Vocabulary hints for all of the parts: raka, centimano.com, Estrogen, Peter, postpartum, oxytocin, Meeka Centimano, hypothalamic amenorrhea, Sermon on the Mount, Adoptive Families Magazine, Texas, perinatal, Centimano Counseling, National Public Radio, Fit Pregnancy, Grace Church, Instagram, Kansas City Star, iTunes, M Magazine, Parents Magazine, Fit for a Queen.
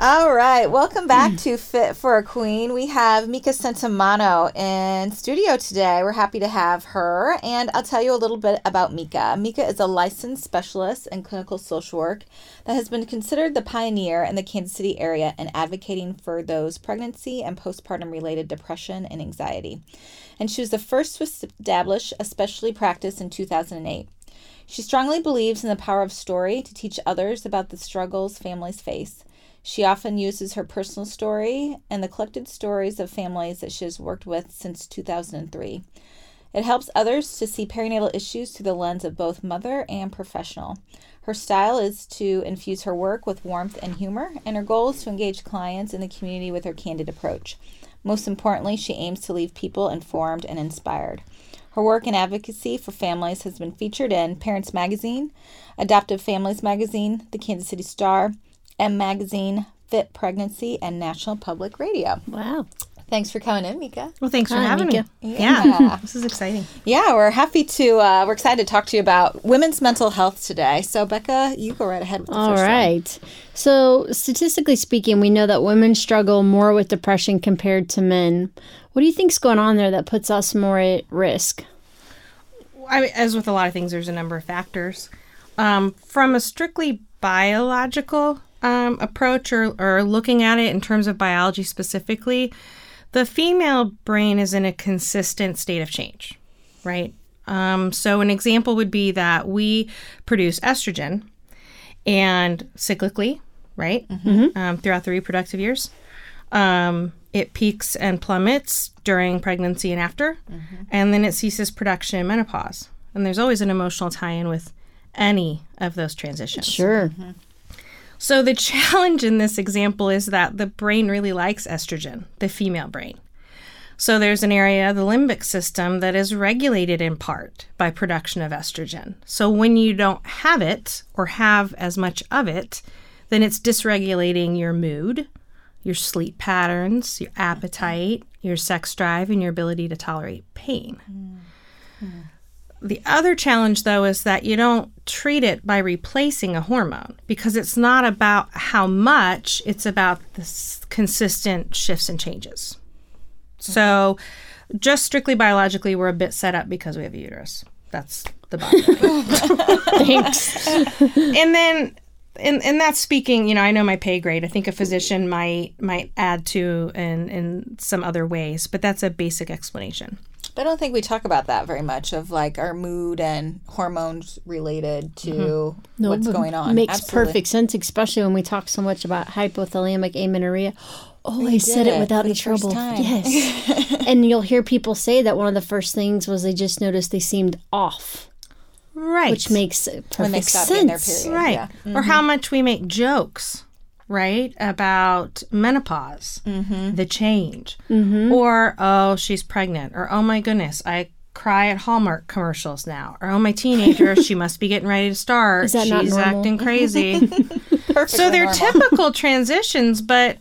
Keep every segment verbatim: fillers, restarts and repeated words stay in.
All right. Welcome back to Fit for a Queen. We have Meeka Centimano in studio today. We're happy to have her. And I'll tell you a little bit about Meeka. Meeka is a licensed specialist in clinical social work that has been considered the pioneer in the Kansas City area in advocating for those pregnancy and postpartum-related depression and anxiety. And she was the first to establish a specialty practice in two thousand eight. She strongly believes in the power of story to teach others about the struggles families face. She often uses her personal story and the collected stories of families that she has worked with since two thousand three. It helps others to see perinatal issues through the lens of both mother and professional. Her style is to infuse her work with warmth and humor, and her goal is to engage clients in the community with her candid approach. Most importantly, she aims to leave people informed and inspired. Her work in advocacy for families has been featured in Parents Magazine, Adoptive Families Magazine, the Kansas City Star, M Magazine, Fit Pregnancy, and National Public Radio. Wow. Thanks for coming in, Meeka. Well, thanks Hi, for having Meeka. me. Yeah. yeah. This is exciting. Yeah, we're happy to, uh, we're excited to talk to you about women's mental health today. So, Becca, you go right ahead with the All first All right. One. So, statistically speaking, we know that women struggle more with depression compared to men. What do you think's going on there that puts us more at risk? I mean, as with a lot of things, there's a number of factors. Um, from a strictly biological Um, approach or, or looking at it in terms of biology specifically, the female brain is in a consistent state of change, right? Um, so an example would be that we produce estrogen and cyclically, right, mm-hmm. um, throughout the reproductive years. Um, it peaks and plummets during pregnancy and after, mm-hmm. and then it ceases production in menopause. And there's always an emotional tie-in with any of those transitions. Sure. Mm-hmm. So the challenge in this example is that the brain really likes estrogen, the female brain. So there's an area of the limbic system that is regulated in part by production of estrogen. So when you don't have it or have as much of it, then it's dysregulating your mood, your sleep patterns, your appetite, your sex drive, and your ability to tolerate pain. Mm-hmm. The other challenge, though, is that you don't treat it by replacing a hormone because it's not about how much, it's about the s- consistent shifts and changes. Okay. So just strictly biologically, we're a bit set up because we have a uterus. That's the bottom line. Thanks. And then, and, and that's speaking, you know, I know my pay grade. I think a physician might might add to in, in some other ways, but that's a basic explanation. But I don't think we talk about that very much, of like our mood and hormones related to mm-hmm. no, what's going on. It makes Absolutely. perfect sense, especially when we talk so much about hypothalamic amenorrhea. Oh, we I said it, it without any trouble. Time. Yes. And you'll hear people say that one of the first things was they just noticed they seemed off. Right. Which makes perfect when they stop sense. Being their period. Right. Yeah. Mm-hmm. Or how much we make jokes. Right? About menopause, mm-hmm. the change, mm-hmm. or, oh, she's pregnant, or, oh, my goodness, I cry at Hallmark commercials now, or, oh, my teenager, she must be getting ready to start. Is that not normal? She's acting crazy. So they're normal. Typical transitions, but,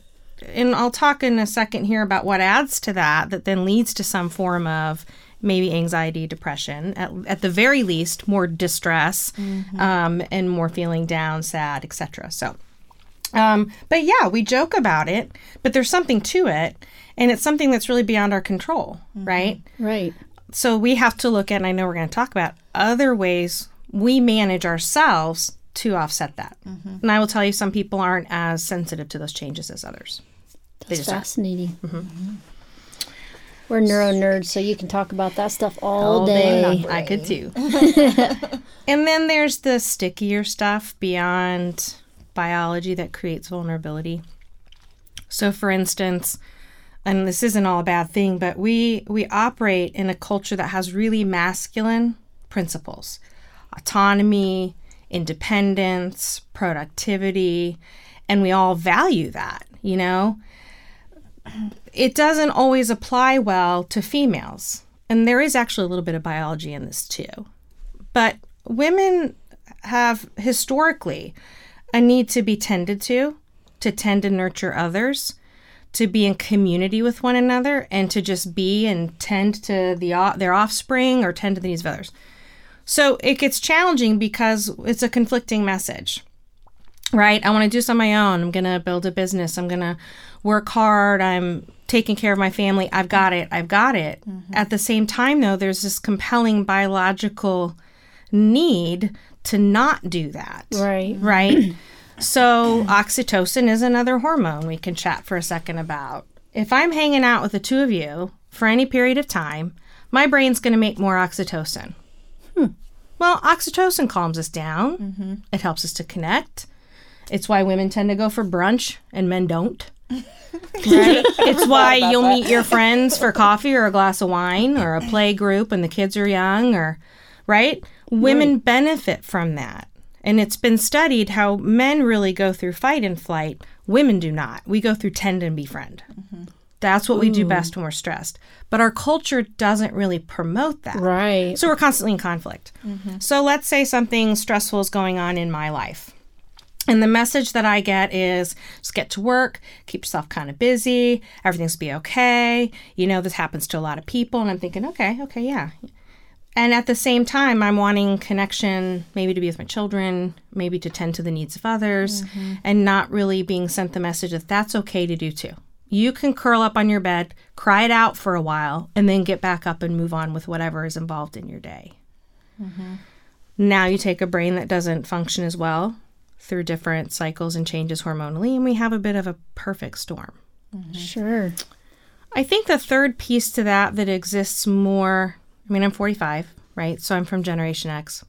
and I'll talk in a second here about what adds to that, that then leads to some form of maybe anxiety, depression, at, at the very least, more distress, mm-hmm. um, and more feeling down, sad, et cetera. So. Um, but yeah, we joke about it, but there's something to it, and it's something that's really beyond our control, mm-hmm. right? Right. So we have to look at, and I know we're going to talk about, other ways we manage ourselves to offset that. Mm-hmm. And I will tell you, some people aren't as sensitive to those changes as others. That's fascinating. Mm-hmm. Mm-hmm. We're neuro nerds, so you can talk about that stuff all, all day. day. I could too. And then there's the stickier stuff beyond biology that creates vulnerability. So, for instance, and this isn't all a bad thing, but we, we operate in a culture that has really masculine principles. Autonomy, independence, productivity, and we all value that, you know. It doesn't always apply well to females. And there is actually a little bit of biology in this too. But women have historically a need to be tended to, to tend to nurture others, to be in community with one another, and to just be and tend to the their offspring or tend to the needs of others. So it gets challenging because it's a conflicting message, right? I want to do this on my own. I'm going to build a business. I'm going to work hard. I'm taking care of my family. I've got it. I've got it. Mm-hmm. At the same time, though, there's this compelling biological need to not do that. Right. Right. So oxytocin is another hormone we can chat for a second about. If I'm hanging out with the two of you for any period of time, my brain's going to make more oxytocin. Hmm. Well, oxytocin calms us down. Mm-hmm. It helps us to connect. It's why women tend to go for brunch and men don't. Right? It's why you'll that. meet your friends for coffee or a glass of wine or a play group when the kids are young, or right? Women right. benefit from that. And it's been studied how men really go through fight and flight. Women do not. We go through tend and befriend. Mm-hmm. That's what Ooh. we do best when we're stressed. But our culture doesn't really promote that. Right. So we're constantly in conflict. Mm-hmm. So let's say something stressful is going on in my life. And the message that I get is, just get to work, keep yourself kind of busy, everything's be okay. You know, this happens to a lot of people. And I'm thinking, okay, okay, yeah. And at the same time, I'm wanting connection, maybe to be with my children, maybe to tend to the needs of others, mm-hmm. and not really being sent the message that that's okay to do too. You can curl up on your bed, cry it out for a while, and then get back up and move on with whatever is involved in your day. Mm-hmm. Now you take a brain that doesn't function as well through different cycles and changes hormonally, and we have a bit of a perfect storm. Mm-hmm. Sure. I think the third piece to that that exists more... I mean, I'm forty-five, right? So I'm from Generation X.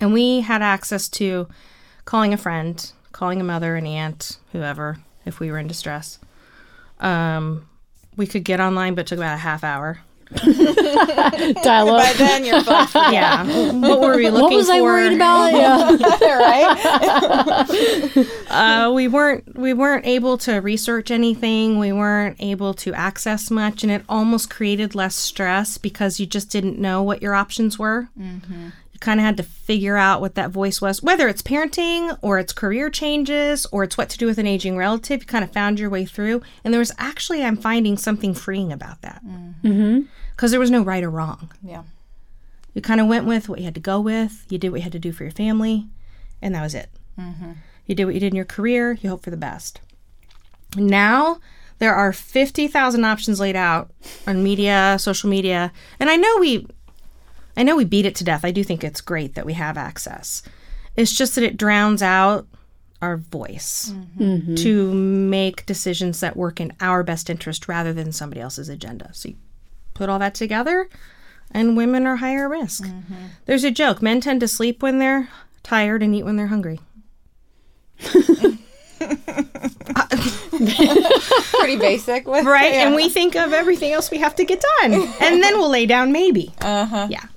And we had access to calling a friend, calling a mother, an aunt, whoever, if we were in distress. Um, we could get online, but it took about a half hour. Dial up. By then, you're fucked. Yeah. What were we looking for? What was for? I worried about? Yeah. Right? uh, we weren't, we weren't able to research anything. We weren't able to access much. And it almost created less stress because you just didn't know what your options were. Mm-hmm. You kind of had to figure out what that voice was, whether it's parenting or it's career changes or it's what to do with an aging relative. You kind of found your way through. And there was actually, I'm finding something freeing about that. Mm-hmm. Because there was no right or wrong. Yeah. You kind of went with what you had to go with. You did what you had to do for your family. And that was it. Mm-hmm. You did what you did in your career. You hope for the best. Now, there are fifty thousand options laid out on media, social media. And I know we... I know we beat it to death. I do think it's great that we have access. It's just that it drowns out our voice mm-hmm. Mm-hmm. to make decisions that work in our best interest rather than somebody else's agenda. So you put all that together, and women are higher risk. Mm-hmm. There's a joke. Men tend to sleep when they're tired and eat when they're hungry. Pretty basic. With, right? Yeah. And we think of everything else we have to get done. And then we'll lay down maybe. Uh-huh. Yeah. I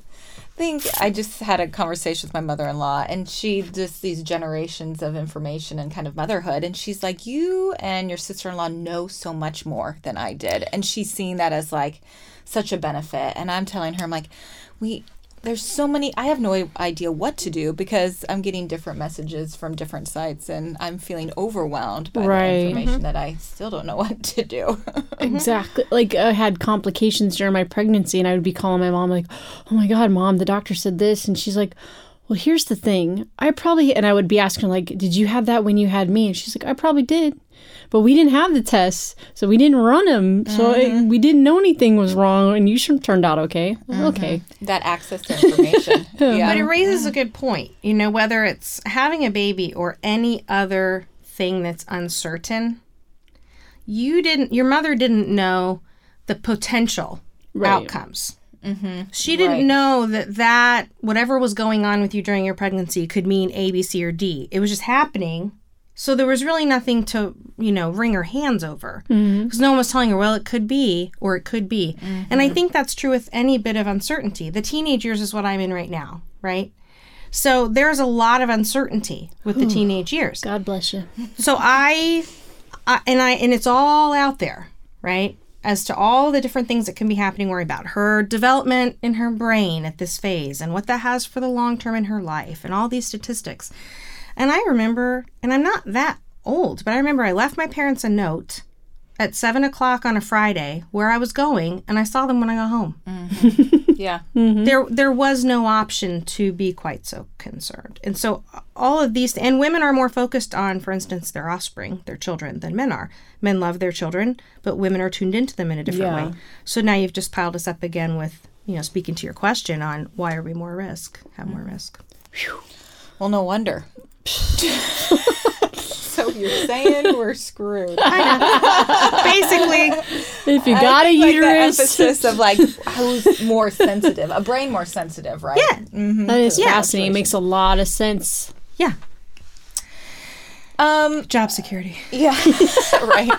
think I just had a conversation with my mother-in-law, and she just these generations of information and kind of motherhood, and she's like, you and your sister-in-law know so much more than I did, and she's seeing that as like such a benefit. And I'm telling her, I'm like, we there's so many, I have no idea what to do because I'm getting different messages from different sites, and I'm feeling overwhelmed by right. the information mm-hmm. that I still don't know what to do. Exactly. Like, I had complications during my pregnancy, and I would be calling my mom like, oh my God, Mom, the doctor said this. And she's like, well, here's the thing. I probably, and I would be asking her like, did you have that when you had me? And she's like, I probably did. But we didn't have the tests, so we didn't run them. So mm-hmm. it, we didn't know anything was wrong, and you should have turned out okay. Mm-hmm. Okay. That access to information. Yeah. But it raises mm-hmm. a good point. You know, whether it's having a baby or any other thing that's uncertain, you didn't, your mother didn't know the potential right. outcomes. Mm-hmm. She didn't right. know that that whatever was going on with you during your pregnancy could mean A, B, C, or D. It was just happening. So there was really nothing to, you know, wring her hands over. Because mm-hmm. no one was telling her, well, it could be or it could be. Mm-hmm. And I think that's true with any bit of uncertainty. The teenage years is what I'm in right now, right? So there's a lot of uncertainty with the Ooh, teenage years. God bless you. So I, I, and I, and it's all out there, right? As to all the different things that can be happening, worry about her development in her brain at this phase and what that has for the long term in her life and all these statistics. And I remember, and I'm not that old, but I remember I left my parents a note at seven o'clock on a Friday where I was going, and I saw them when I got home. Mm-hmm. Yeah. Mm-hmm. There there was no option to be quite so concerned. And so all of these, and women are more focused on, for instance, their offspring, their children, than men are. Men love their children, but women are tuned into them in a different yeah. way. So now you've just piled us up again with, you know, speaking to your question on why are we more risk, have more risk. Whew. Well, no wonder. So you're saying we're screwed. I know. Basically, if you got a uterus, like the emphasis of like who's more sensitive, a brain more sensitive, right? Yeah, mm-hmm. that is yeah. fascinating. It makes a lot of sense. Yeah. Um, job security. Yeah, right.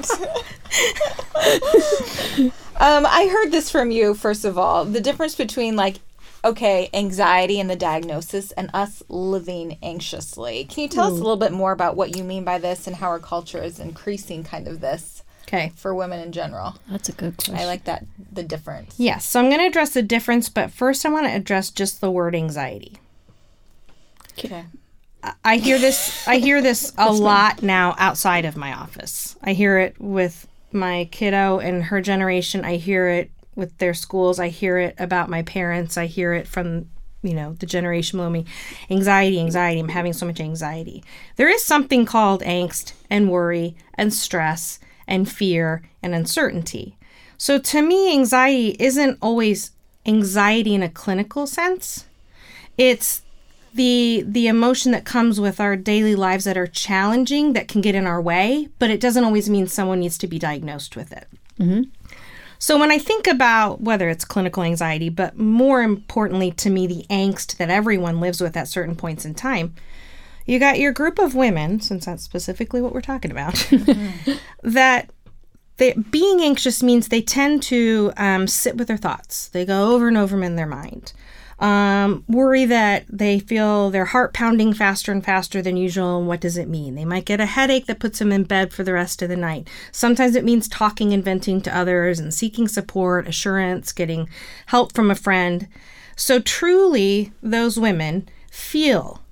um, I heard this from you. First of all, the difference between like. Okay, anxiety and the diagnosis and us living anxiously. Can you tell us a little bit more about what you mean by this and how our culture is increasing kind of this okay. for women in general? That's a good question. I like that, the difference. Yes, yeah, so I'm going to address the difference, but first I want to address just the word anxiety. Okay. I hear this, I hear this a lot now outside of my office. I hear it with my kiddo and her generation. I hear it with their schools. I hear it about my parents. I hear it from, you know, the generation below me. Anxiety, anxiety. I'm having so much anxiety. There is something called angst and worry and stress and fear and uncertainty. So to me, anxiety isn't always anxiety in a clinical sense. It's the the emotion that comes with our daily lives that are challenging, that can get in our way, but it doesn't always mean someone needs to be diagnosed with it. Mm-hmm. So when I think about whether it's clinical anxiety, but more importantly to me, the angst that everyone lives with at certain points in time, you got your group of women, since that's specifically what we're talking about, mm-hmm. that they, being anxious means they tend to um, sit with their thoughts. They go over and over them in their mind. Um, worry that they feel their heart pounding faster and faster than usual. And what does it mean? They might get a headache that puts them in bed for the rest of the night. Sometimes it means talking and venting to others and seeking support, assurance, getting help from a friend. So truly, those women feel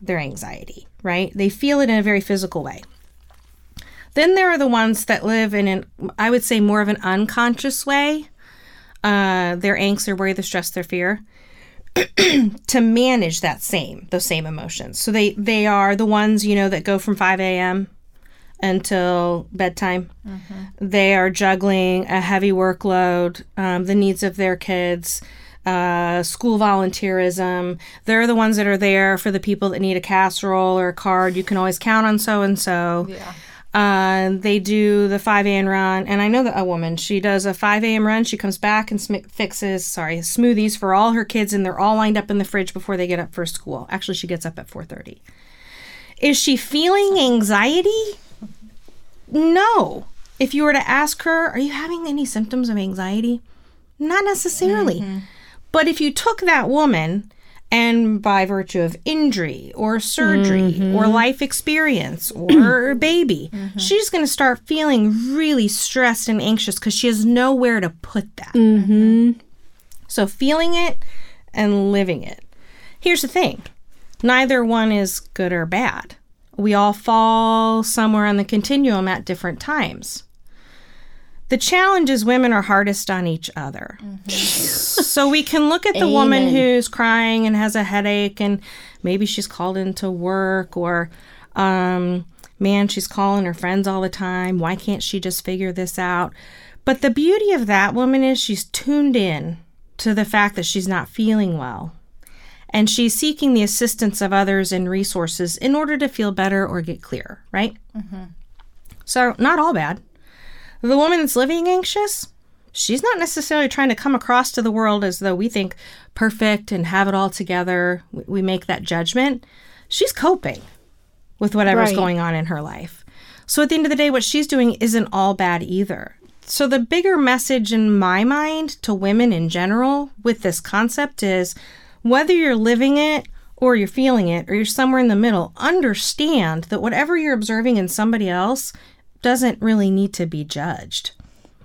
their anxiety, right? They feel it in a very physical way. Then there are the ones that live in an, I would say, more of an unconscious way. Uh, their angst, their worry, their stress, their fear. to manage that same, those same emotions. So they, they are the ones, you know, that go from five a.m. until bedtime. Mm-hmm. They are juggling a heavy workload, um, the needs of their kids, uh, school volunteerism. They're the ones that are there for the people that need a casserole or a card. You can always count on so-and-so. Yeah. Uh, they do the five a.m. run, and I know that a woman, she does a five a.m. run, she comes back and sm- fixes, sorry, smoothies for all her kids, and they're all lined up in the fridge before they get up for school. Actually, she gets up at four thirty. Is she feeling anxiety? No. If you were to ask her, are you having any symptoms of anxiety? Not necessarily. Mm-hmm. But if you took that woman... and by virtue of injury or surgery mm-hmm. or life experience or baby, mm-hmm. she's going to start feeling really stressed and anxious because she has nowhere to put that. Mm-hmm. So feeling it and living it. Here's the thing. Neither one is good or bad. We all fall somewhere on the continuum at different times. The challenge is women are hardest on each other. Mm-hmm. So we can look at the Amen. Woman who's crying and has a headache and maybe she's called into work or, um, man, she's calling her friends all the time. Why can't she just figure this out? But the beauty of that woman is she's tuned in to the fact that she's not feeling well. And she's seeking the assistance of others and resources in order to feel better or get clearer, right? Mm-hmm. So not all bad. The woman that's living anxious, she's not necessarily trying to come across to the world as though we think perfect and have it all together. We make that judgment. She's coping with whatever's right. going on in her life. So at the end of the day, what she's doing isn't all bad either. So the bigger message in my mind to women in general with this concept is whether you're living it or you're feeling it or you're somewhere in the middle, understand that whatever you're observing in somebody else doesn't really need to be judged.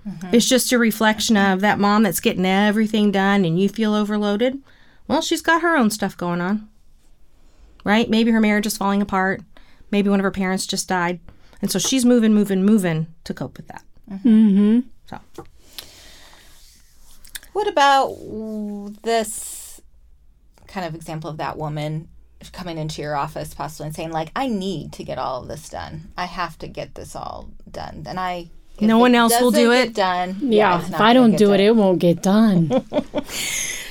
Mm-hmm. It's just a reflection mm-hmm. of that mom that's getting everything done and you feel overloaded. Well, she's got her own stuff going on, right? Maybe her marriage is falling apart. Maybe one of her parents just died. And so she's moving, moving, moving to cope with that. Mm-hmm. So, what about this kind of example of that woman coming into your office possibly and saying, like, I need to get all of this done. I have to get this all done. Then I... If no one else will do it. Done, yeah, yeah if I don't do done. it, it won't get done.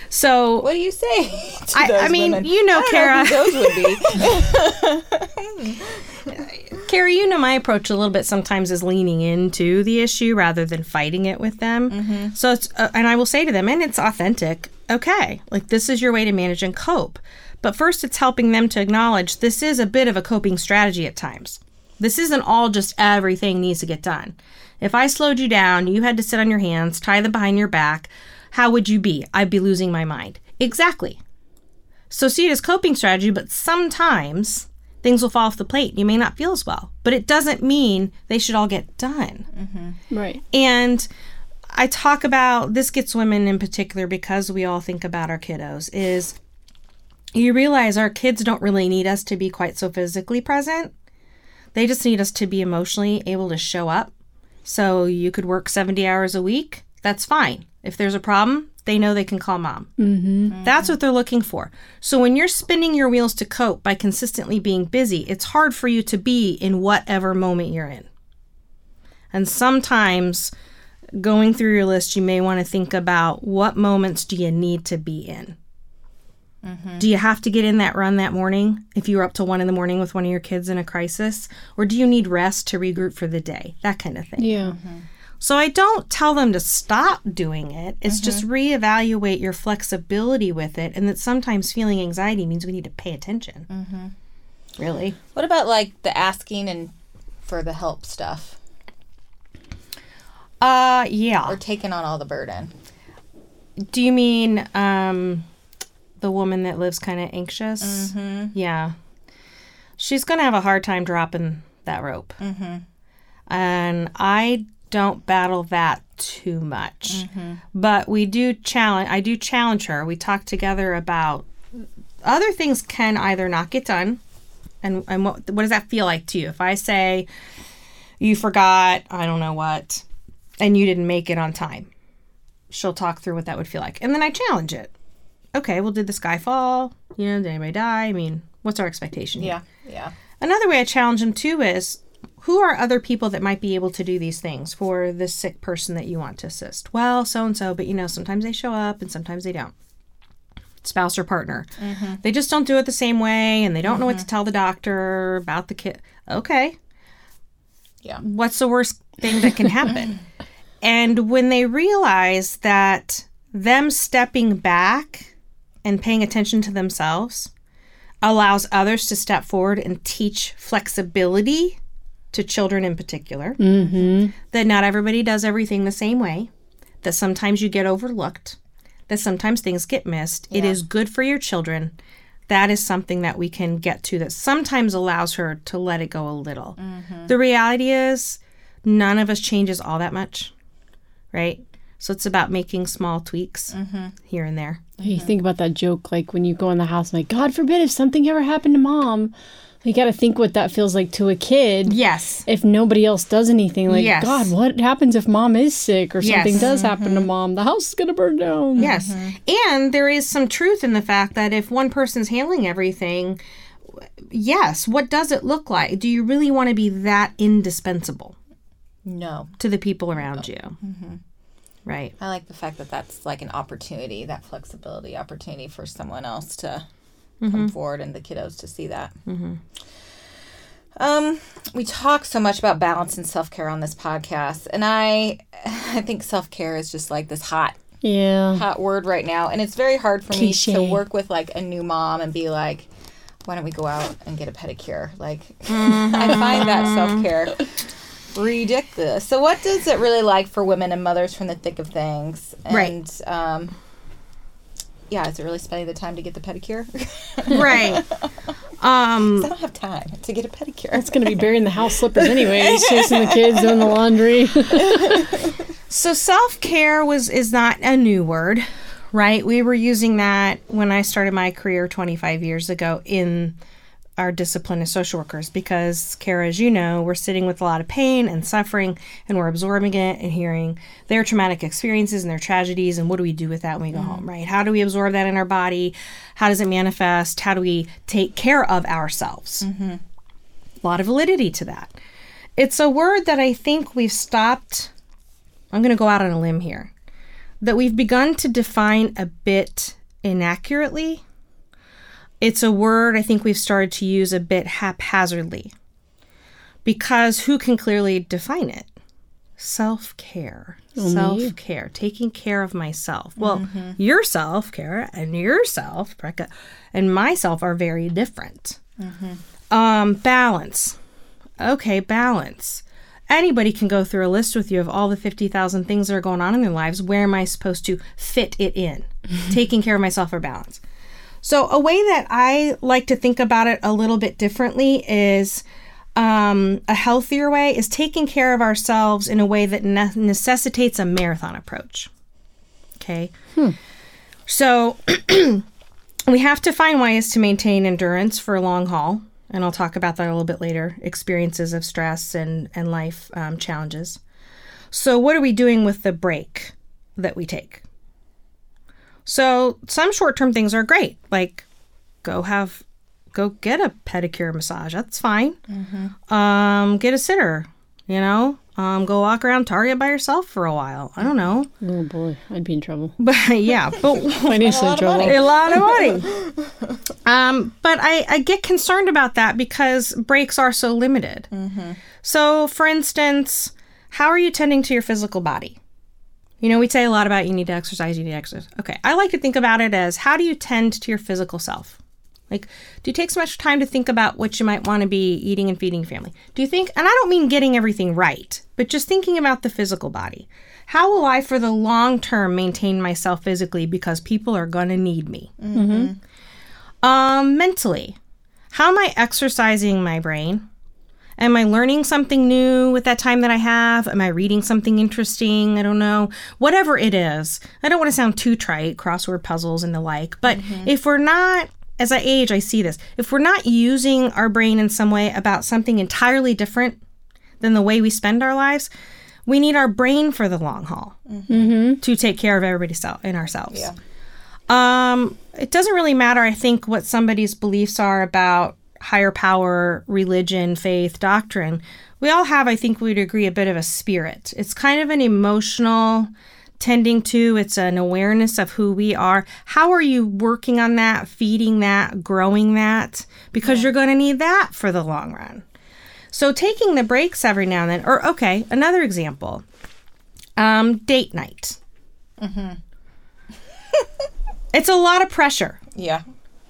So, what do you say? To I, those I mean, women? You know, I Kara. Know those would be. Kara, you know, my approach a little bit sometimes is leaning into the issue rather than fighting it with them. Mm-hmm. So, it's, uh, and I will say to them, and it's authentic. Okay, like this is your way to manage and cope. But first, it's helping them to acknowledge this is a bit of a coping strategy at times. This isn't all just everything needs to get done. If I slowed you down, you had to sit on your hands, tie them behind your back, how would you be? I'd be losing my mind. Exactly. So see it as coping strategy, but sometimes things will fall off the plate. You may not feel as well, but it doesn't mean they should all get done. Mm-hmm. Right. And I talk about, this gets women in particular because we all think about our kiddos, is you realize our kids don't really need us to be quite so physically present. They just need us to be emotionally able to show up. So you could work seventy hours a week. That's fine. If there's a problem, they know they can call mom. Mm-hmm. Mm-hmm. That's what they're looking for. So when you're spinning your wheels to cope by consistently being busy, it's hard for you to be in whatever moment you're in. And sometimes going through your list, you may want to think about what moments do you need to be in? Mm-hmm. Do you have to get in that run that morning if you were up till one in the morning with one of your kids in a crisis? Or do you need rest to regroup for the day? That kind of thing. Yeah. Mm-hmm. So I don't tell them to stop doing it. It's mm-hmm. just reevaluate your flexibility with it. And that sometimes feeling anxiety means we need to pay attention. Mm-hmm. Really? What about like the asking and for the help stuff? Uh, yeah. Or taking on all the burden. Do you mean... um the woman that lives kind of anxious? Mm-hmm. Yeah. She's going to have a hard time dropping that rope. Mm-hmm. And I don't battle that too much. Mm-hmm. But we do challenge, I do challenge her. We talk together about other things can either not get done. And, and what, what does that feel like to you? If I say, you forgot, I don't know what, and you didn't make it on time. She'll talk through what that would feel like. And then I challenge it. Okay, well, did the sky fall? You know, did anybody die? I mean, what's our expectation here? Yeah, yeah. Another way I challenge them, too, is who are other people that might be able to do these things for this sick person that you want to assist? Well, so-and-so, but, you know, sometimes they show up and sometimes they don't. Spouse or partner. Mm-hmm. They just don't do it the same way, and they don't mm-hmm. know what to tell the doctor about the kid. Okay. Yeah. What's the worst thing that can happen? And when they realize that them stepping back and paying attention to themselves allows others to step forward and teach flexibility to children in particular. Mm-hmm. That not everybody does everything the same way. That sometimes you get overlooked. That sometimes things get missed. Yeah. It is good for your children. That is something that we can get to that sometimes allows her to let it go a little. Mm-hmm. The reality is none of us changes all that much, right? So it's about making small tweaks mm-hmm. here and there. You mm-hmm. think about that joke, like when you go in the house, like, God forbid if something ever happened to mom. You got to think what that feels like to a kid. Yes. If nobody else does anything, like, yes. God, what happens if mom is sick or something yes. does mm-hmm. happen to mom? The house is going to burn down. Yes. Mm-hmm. And there is some truth in the fact that if one person's handling everything, yes, what does it look like? Do you really want to be that indispensable? No. To the people around no. you? Mm-hmm. Right. I like the fact that that's like an opportunity, that flexibility opportunity for someone else to mm-hmm. come forward and the kiddos to see that. Mm-hmm. Um, we talk so much about balance and self-care on this podcast, and I I think self-care is just like this hot, yeah. hot word right now. And it's very hard for Cliche. me to work with like a new mom and be like, why don't we go out and get a pedicure? Like, mm-hmm. I find that self-care ridiculous. So what does it really like for women and mothers from the thick of things? And, right. Um, yeah, is it really spending the time to get the pedicure? Right. Um, I don't have time to get a pedicure. It's going to be burying the house slippers anyways, chasing the kids, doing the laundry. So self-care was is not a new word, right? We were using that when I started my career twenty-five years ago in our discipline as social workers because, Kara, as you know, we're sitting with a lot of pain and suffering, and we're absorbing it and hearing their traumatic experiences and their tragedies, and what do we do with that when we go mm-hmm. home, right? How do we absorb that in our body? How does it manifest? How do we take care of ourselves? Mm-hmm. A lot of validity to that. It's a word that I think we've stopped... I'm going to go out on a limb here, that we've begun to define a bit inaccurately. It's a word I think we've started to use a bit haphazardly because who can clearly define it? Self-care. Mm-hmm. Self-care. Taking care of myself. Well, mm-hmm. yourself, Kara, and yourself, Brecca, and myself are very different. Mm-hmm. Um, balance. Okay, balance. Anybody can go through a list with you of all the fifty thousand things that are going on in their lives. Where am I supposed to fit it in? Mm-hmm. Taking care of myself for balance. So a way that I like to think about it a little bit differently is um, a healthier way is taking care of ourselves in a way that ne- necessitates a marathon approach. Okay. Hmm. So we have to find ways to maintain endurance for a long haul. And I'll talk about that a little bit later, experiences of stress and, and life um, challenges. So what are we doing with the break that we take? So some short-term things are great, like go have, go get a pedicure massage. That's fine. Mm-hmm. Um, get a sitter, you know, um, go walk around Target by yourself for a while. I don't know. Oh, boy, I'd be in trouble. But yeah, but financially trouble. A lot of money. Um, but I, I get concerned about that because breaks are so limited. Mm-hmm. So, for instance, how are you tending to your physical body? You know, we say a lot about you need to exercise, you need to exercise. Okay, I like to think about it as how do you tend to your physical self? Like, do you take so much time to think about what you might want to be eating and feeding your family? Do you think, and I don't mean getting everything right, but just thinking about the physical body. How will I, for the long term, maintain myself physically because people are going to need me? Mm-hmm. Mm-hmm. Um, mentally, how am I exercising my brain? Am I learning something new with that time that I have? Am I reading something interesting? I don't know. Whatever it is. I don't want to sound too trite, crossword puzzles and the like. But mm-hmm. if we're not, as I age, I see this. If we're not using our brain in some way about something entirely different than the way we spend our lives, we need our brain for the long haul mm-hmm. to take care of everybody and ourselves. Yeah. Um, it doesn't really matter, I think, what somebody's beliefs are about higher power, religion, faith, doctrine. We all have, I think we'd agree, a bit of a spirit. It's kind of an emotional tending to, it's an awareness of who we are. How are you working on that, feeding that, growing that? Because yeah. you're going to need that for the long run. So taking the breaks every now and then, or okay, another example, um, date night. Mm-hmm. It's a lot of pressure. Yeah.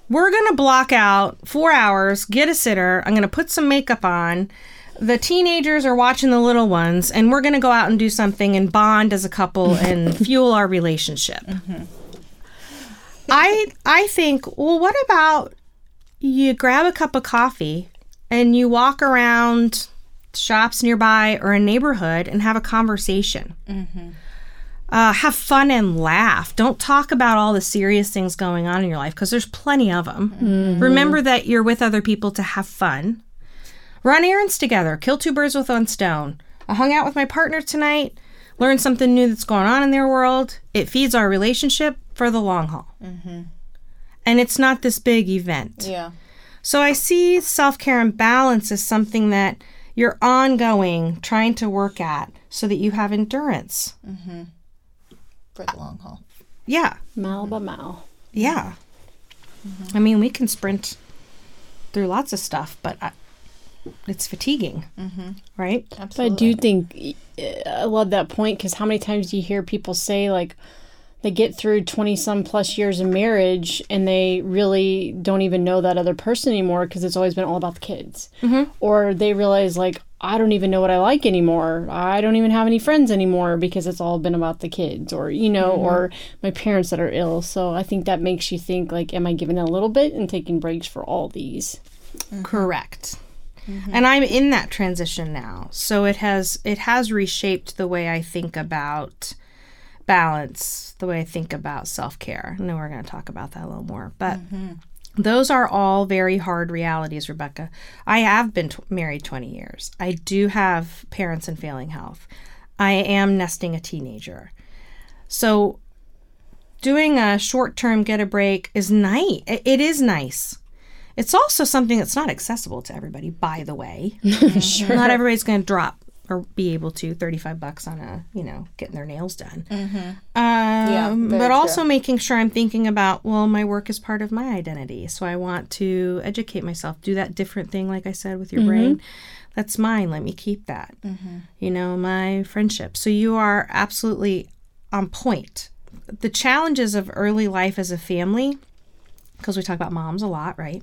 We're going to block out four hours, get a sitter. I'm going to put some makeup on. The teenagers are watching the little ones, and we're going to go out and do something and bond as a couple and fuel our relationship. Mm-hmm. I I think, well, what about you grab a cup of coffee and you walk around shops nearby or a neighborhood and have a conversation? Mm-hmm. Uh, have fun and laugh. Don't talk about all the serious things going on in your life because there's plenty of them. Mm-hmm. Remember that you're with other people to have fun. Run errands together. Kill two birds with one stone. I hung out with my partner tonight. Learned something new that's going on in their world. It feeds our relationship for the long haul. Mm-hmm. And it's not this big event. Yeah. So I see self-care and balance as something that you're ongoing, trying to work at so that you have endurance. Mm-hmm. For the long haul. Yeah. Mile by mile. Yeah. Mm-hmm. I mean, we can sprint through lots of stuff, but I, it's fatiguing, mm-hmm. right? Absolutely. But I do think I love that point, because how many times do you hear people say, like, they get through twenty some plus years of marriage and they really don't even know that other person anymore because it's always been all about the kids. Mm-hmm. Or they realize, like, I don't even know what I like anymore. I don't even have any friends anymore because it's all been about the kids, or, you know, mm-hmm. or my parents that are ill. So I think that makes you think, like, am I giving a little bit and taking breaks for all these? Mm-hmm. Correct. Mm-hmm. And I'm in that transition now. So it has, it has reshaped the way I think about balance, the way I think about self-care. I know we're going to talk about that a little more, but mm-hmm. those are all very hard realities, Rebecca. I have been t- married twenty years. I do have parents in failing health. I am nesting a teenager. So doing a short-term get a break is nice. It, it is nice. It's also something that's not accessible to everybody, by the way. Sure. Not everybody's going to drop or be able to thirty-five bucks on a, you know, getting their nails done. Mm-hmm. Um, yeah, but also true. Making sure I'm thinking about, well, my work is part of my identity. So I want to educate myself, do that different thing, like I said, with your mm-hmm. brain. That's mine. Let me keep that. Mm-hmm. You know, my friendship. So you are absolutely on point. The challenges of early life as a family, because we talk about moms a lot, right?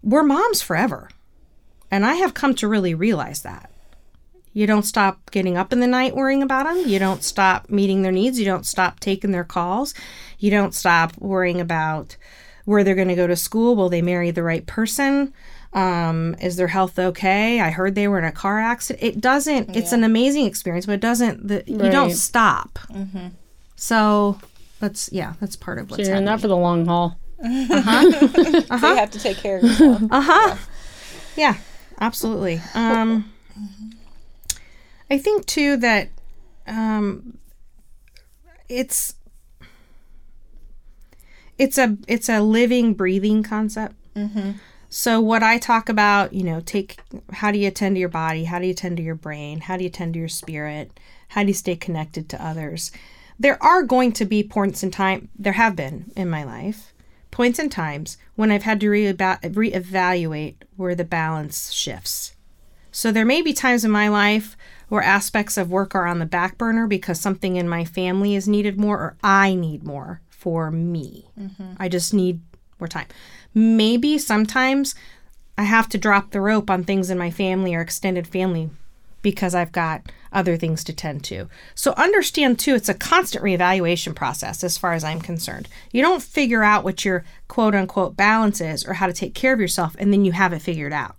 We're moms forever. And I have come to really realize that. You don't stop getting up in the night worrying about them. You don't stop meeting their needs. You don't stop taking their calls. You don't stop worrying about where they're going to go to school. Will they marry the right person? Um, is their health okay? I heard they were in a car accident. It doesn't, yeah. It's an amazing experience, but it doesn't, the, right. You don't stop. Mm-hmm. So that's, yeah, that's part of what's so you're happening. You're in that for the long haul. Uh-huh. uh-huh. So you have to take care of yourself. Uh-huh. Yeah, yeah, absolutely. Um I think, too, that um, it's it's a it's a living, breathing concept. Mm-hmm. So what I talk about, you know, take how do you attend to your body? How do you attend to your brain? How do you attend to your spirit? How do you stay connected to others? There are going to be points in time, there have been in my life, points and times when I've had to re- reevaluate where the balance shifts. So there may be times in my life where aspects of work are on the back burner because something in my family is needed more, or I need more for me. Mm-hmm. I just need more time. Maybe sometimes I have to drop the rope on things in my family or extended family because I've got other things to tend to. So understand, too, it's a constant reevaluation process as far as I'm concerned. You don't figure out what your quote-unquote balance is or how to take care of yourself, and then you have it figured out.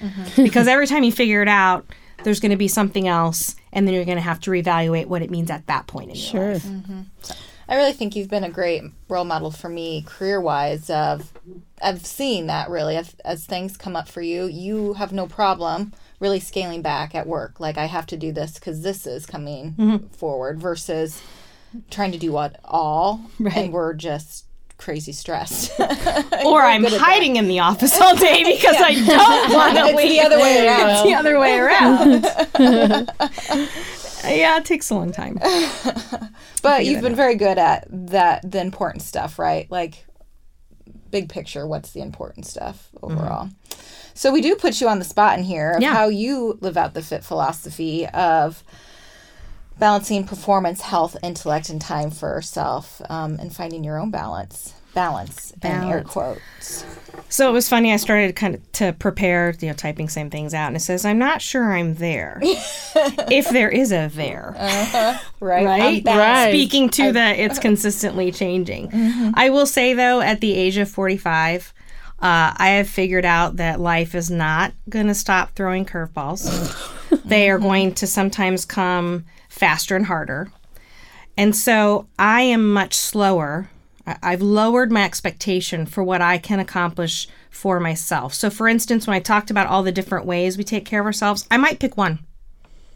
Mm-hmm. Because every time you figure it out, there's going to be something else, and then you're going to have to reevaluate what it means at that point in your sure. life. Mm-hmm. So I really think you've been a great role model for me career-wise. Of I've seen that, really. As, as things come up for you, you have no problem really scaling back at work. Like, I have to do this because this is coming mm-hmm. forward, versus trying to do what all, right. and we're just crazy stressed. Or I'm hiding in the office all day because yeah. I don't want to leave. It's the other way around. It's the other way around. Yeah, it takes a long time. But you've been very good at that, the important stuff, right? Like, big picture, what's the important stuff overall? Mm-hmm. So we do put you on the spot in here of yeah. how you live out the FIT philosophy of balancing performance, health, intellect, and time for self, um, and finding your own balance. Balance, balance, and air quotes. So it was funny. I started kind of to prepare, you know, typing some things out, and it says, "I'm not sure I'm there." If there is a there, uh-huh. right? Right? right? Speaking to I, the, it's consistently changing. Mm-hmm. I will say, though, at the age of forty-five. Uh, I have figured out that life is not going to stop throwing curveballs. They are going to sometimes come faster and harder. And so I am much slower. I- I've lowered my expectation for what I can accomplish for myself. So, for instance, when I talked about all the different ways we take care of ourselves, I might pick one.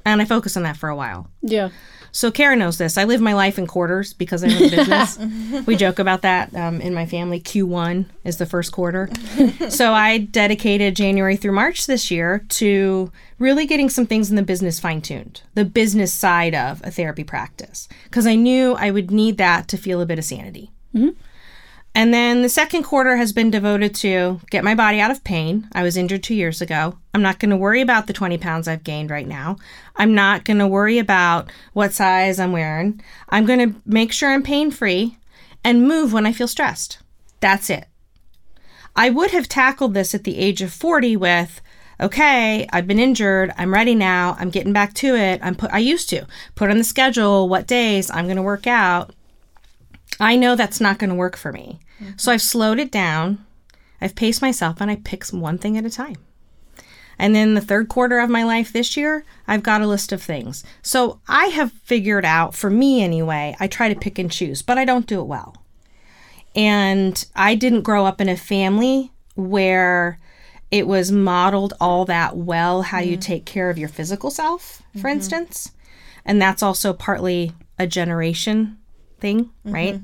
And I focus on that for a while. Yeah. So Karen knows this. I live my life in quarters because I'm in business. We joke about that um, in my family. Q one is the first quarter. So I dedicated January through March this year to really getting some things in the business fine-tuned, the business side of a therapy practice, because I knew I would need that to feel a bit of sanity. Mm-hmm. And then the second quarter has been devoted to get my body out of pain. I was injured two years ago. I'm not going to worry about the twenty pounds I've gained right now. I'm not going to worry about what size I'm wearing. I'm going to make sure I'm pain-free and move when I feel stressed. That's it. I would have tackled this at the age of forty with, okay, I've been injured. I'm ready now. I'm getting back to it. I'm put, I used to put on the schedule what days I'm going to work out. I know that's not going to work for me. Mm-hmm. So I've slowed it down. I've paced myself and I pick one thing at a time. And then the third quarter of my life this year, I've got a list of things. So I have figured out, for me anyway, I try to pick and choose, but I don't do it well. And I didn't grow up in a family where it was modeled all that well, how mm-hmm. you take care of your physical self, for mm-hmm. instance. And that's also partly a generation thing, mm-hmm. right?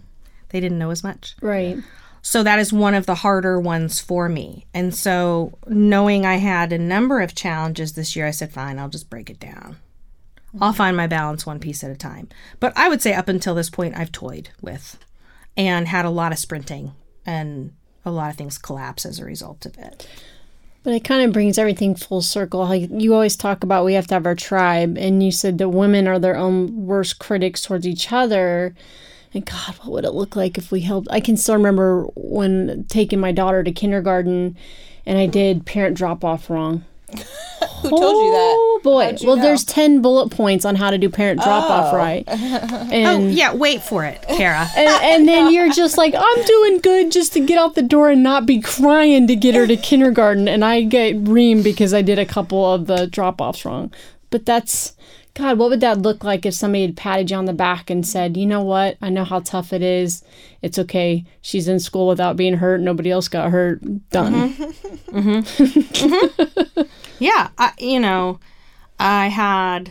They didn't know as much. Right. So that is one of the harder ones for me. And so knowing I had a number of challenges this year, I said, fine, I'll just break it down. Mm-hmm. I'll find my balance one piece at a time. But I would say up until this point, I've toyed with and had a lot of sprinting and a lot of things collapse as a result of it. But it kind of brings everything full circle. You always talk about we have to have our tribe, and you said that women are their own worst critics towards each other. And God, what would it look like if we helped? I can still remember when taking my daughter to kindergarten, and I did parent drop-off wrong. Who told you that? Oh, boy. Well, know? There's ten bullet points on how to do parent drop-off oh. right. And, oh, yeah, wait for it, Kara. And, and then you're just like, I'm doing good just to get out the door and not be crying to get her to kindergarten. And I get reamed because I did a couple of the drop-offs wrong. But that's, God, what would that look like if somebody had patted you on the back and said, you know what, I know how tough it is. It's okay. She's in school without being hurt. Nobody else got hurt. Done. Mm-hmm. mm-hmm. mm-hmm. Yeah. I, you know, I had,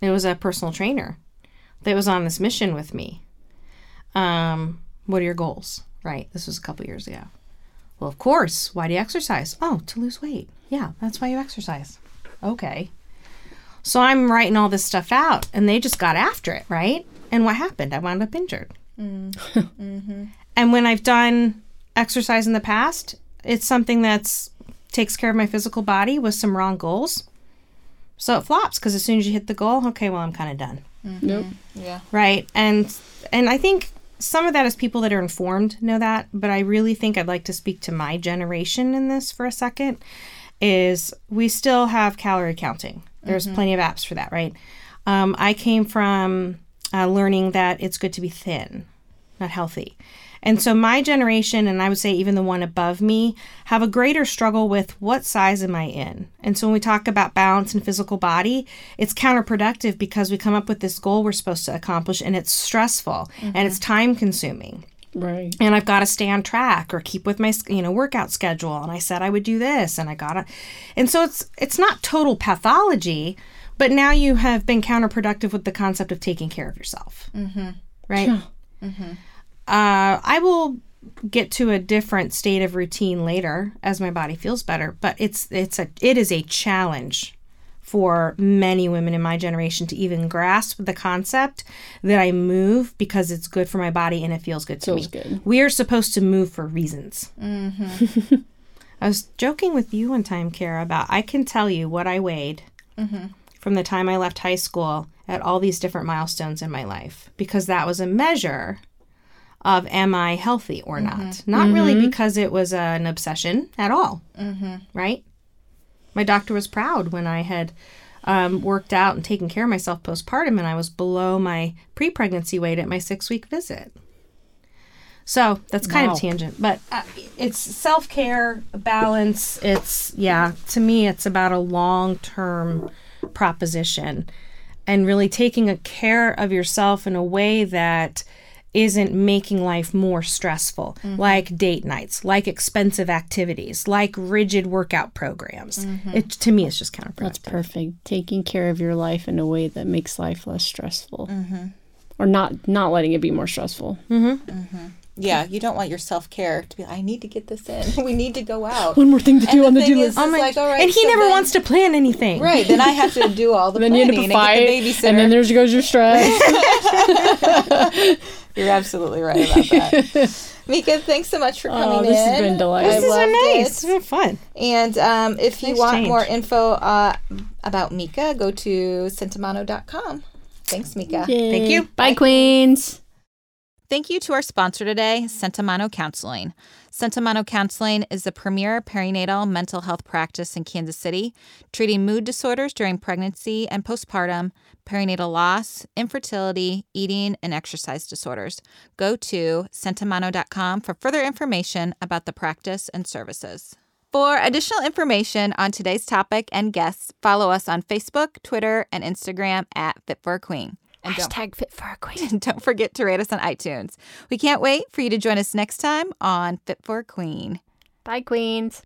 it was a personal trainer that was on this mission with me. Um, what are your goals? Right. This was a couple years ago. Well, of course. Why do you exercise? Oh, to lose weight. Yeah, that's why you exercise. Okay. So I'm writing all this stuff out, and they just got after it, right? And what happened? I wound up injured. Mm. mm-hmm. And when I've done exercise in the past, it's something that's takes care of my physical body with some wrong goals. So it flops, because as soon as you hit the goal, okay, well, I'm kind of done. Mm-hmm. Yep. Yeah. Right? And and I think some of that is people that are informed know that, but I really think I'd like to speak to my generation in this for a second, is we still have calorie counting. There's mm-hmm. plenty of apps for that, right? Um, I came from uh, learning that it's good to be thin, not healthy. And so my generation, and I would say even the one above me, have a greater struggle with what size am I in? And so when we talk about balance and physical body, it's counterproductive because we come up with this goal we're supposed to accomplish, and it's stressful mm-hmm. and it's time consuming. Right. And I've got to stay on track or keep with my, you know, workout schedule. And I said I would do this and I got to. And so it's it's not total pathology, but now you have been counterproductive with the concept of taking care of yourself. Mm-hmm. Right. Yeah. Mm-hmm. Uh, I will get to a different state of routine later as my body feels better. But it's it's a it is a challenge for many women in my generation to even grasp the concept that I move because it's good for my body and it feels good to feels me. Good. We are supposed to move for reasons. Mm-hmm. I was joking with you one time, Kara, about I can tell you what I weighed mm-hmm. from the time I left high school at all these different milestones in my life, because that was a measure of am I healthy or mm-hmm. not. Not mm-hmm. really because it was an obsession at all, mm-hmm. right? My doctor was proud when I had um, worked out and taken care of myself postpartum, and I was below my pre-pregnancy weight at my six-week visit. So that's kind wow. of tangent, but uh, it's self-care, balance. It's, yeah, to me, it's about a long-term proposition and really taking a care of yourself in a way that isn't making life more stressful, mm-hmm. like date nights, like expensive activities, like rigid workout programs. Mm-hmm. It, to me, it's just counterproductive. That's perfect. Taking care of your life in a way that makes life less stressful, mm-hmm. or not not letting it be more stressful. Mm-hmm. Mm-hmm. Yeah, you don't want your self-care to be, I need to get this in. We need to go out. One more thing to do on the do list. Oh my, like, all right, and he so never then, wants to plan anything. Right, then I have to do all the planning and get the babysitter. And then there goes your stress. You're absolutely right about that. Meeka, thanks so much for coming in. Oh, this in. has been delightful. This has been nice. It. It's been fun. And um, if you nice want change. more info uh, about Meeka, go to centimano dot com. Thanks, Meeka. Yay. Thank you. Bye, Bye, Queens. Thank you to our sponsor today, Centimano Counseling. Centimano Counseling is the premier perinatal mental health practice in Kansas City, treating mood disorders during pregnancy and postpartum, perinatal loss, infertility, eating, and exercise disorders. Go to centimano dot com for further information about the practice and services. For additional information on today's topic and guests, follow us on Facebook, Twitter, and Instagram at Fit for a Queen. And Hashtag Fit for a Queen. And don't forget to rate us on iTunes. We can't wait for you to join us next time on Fit for a Queen. Bye, Queens.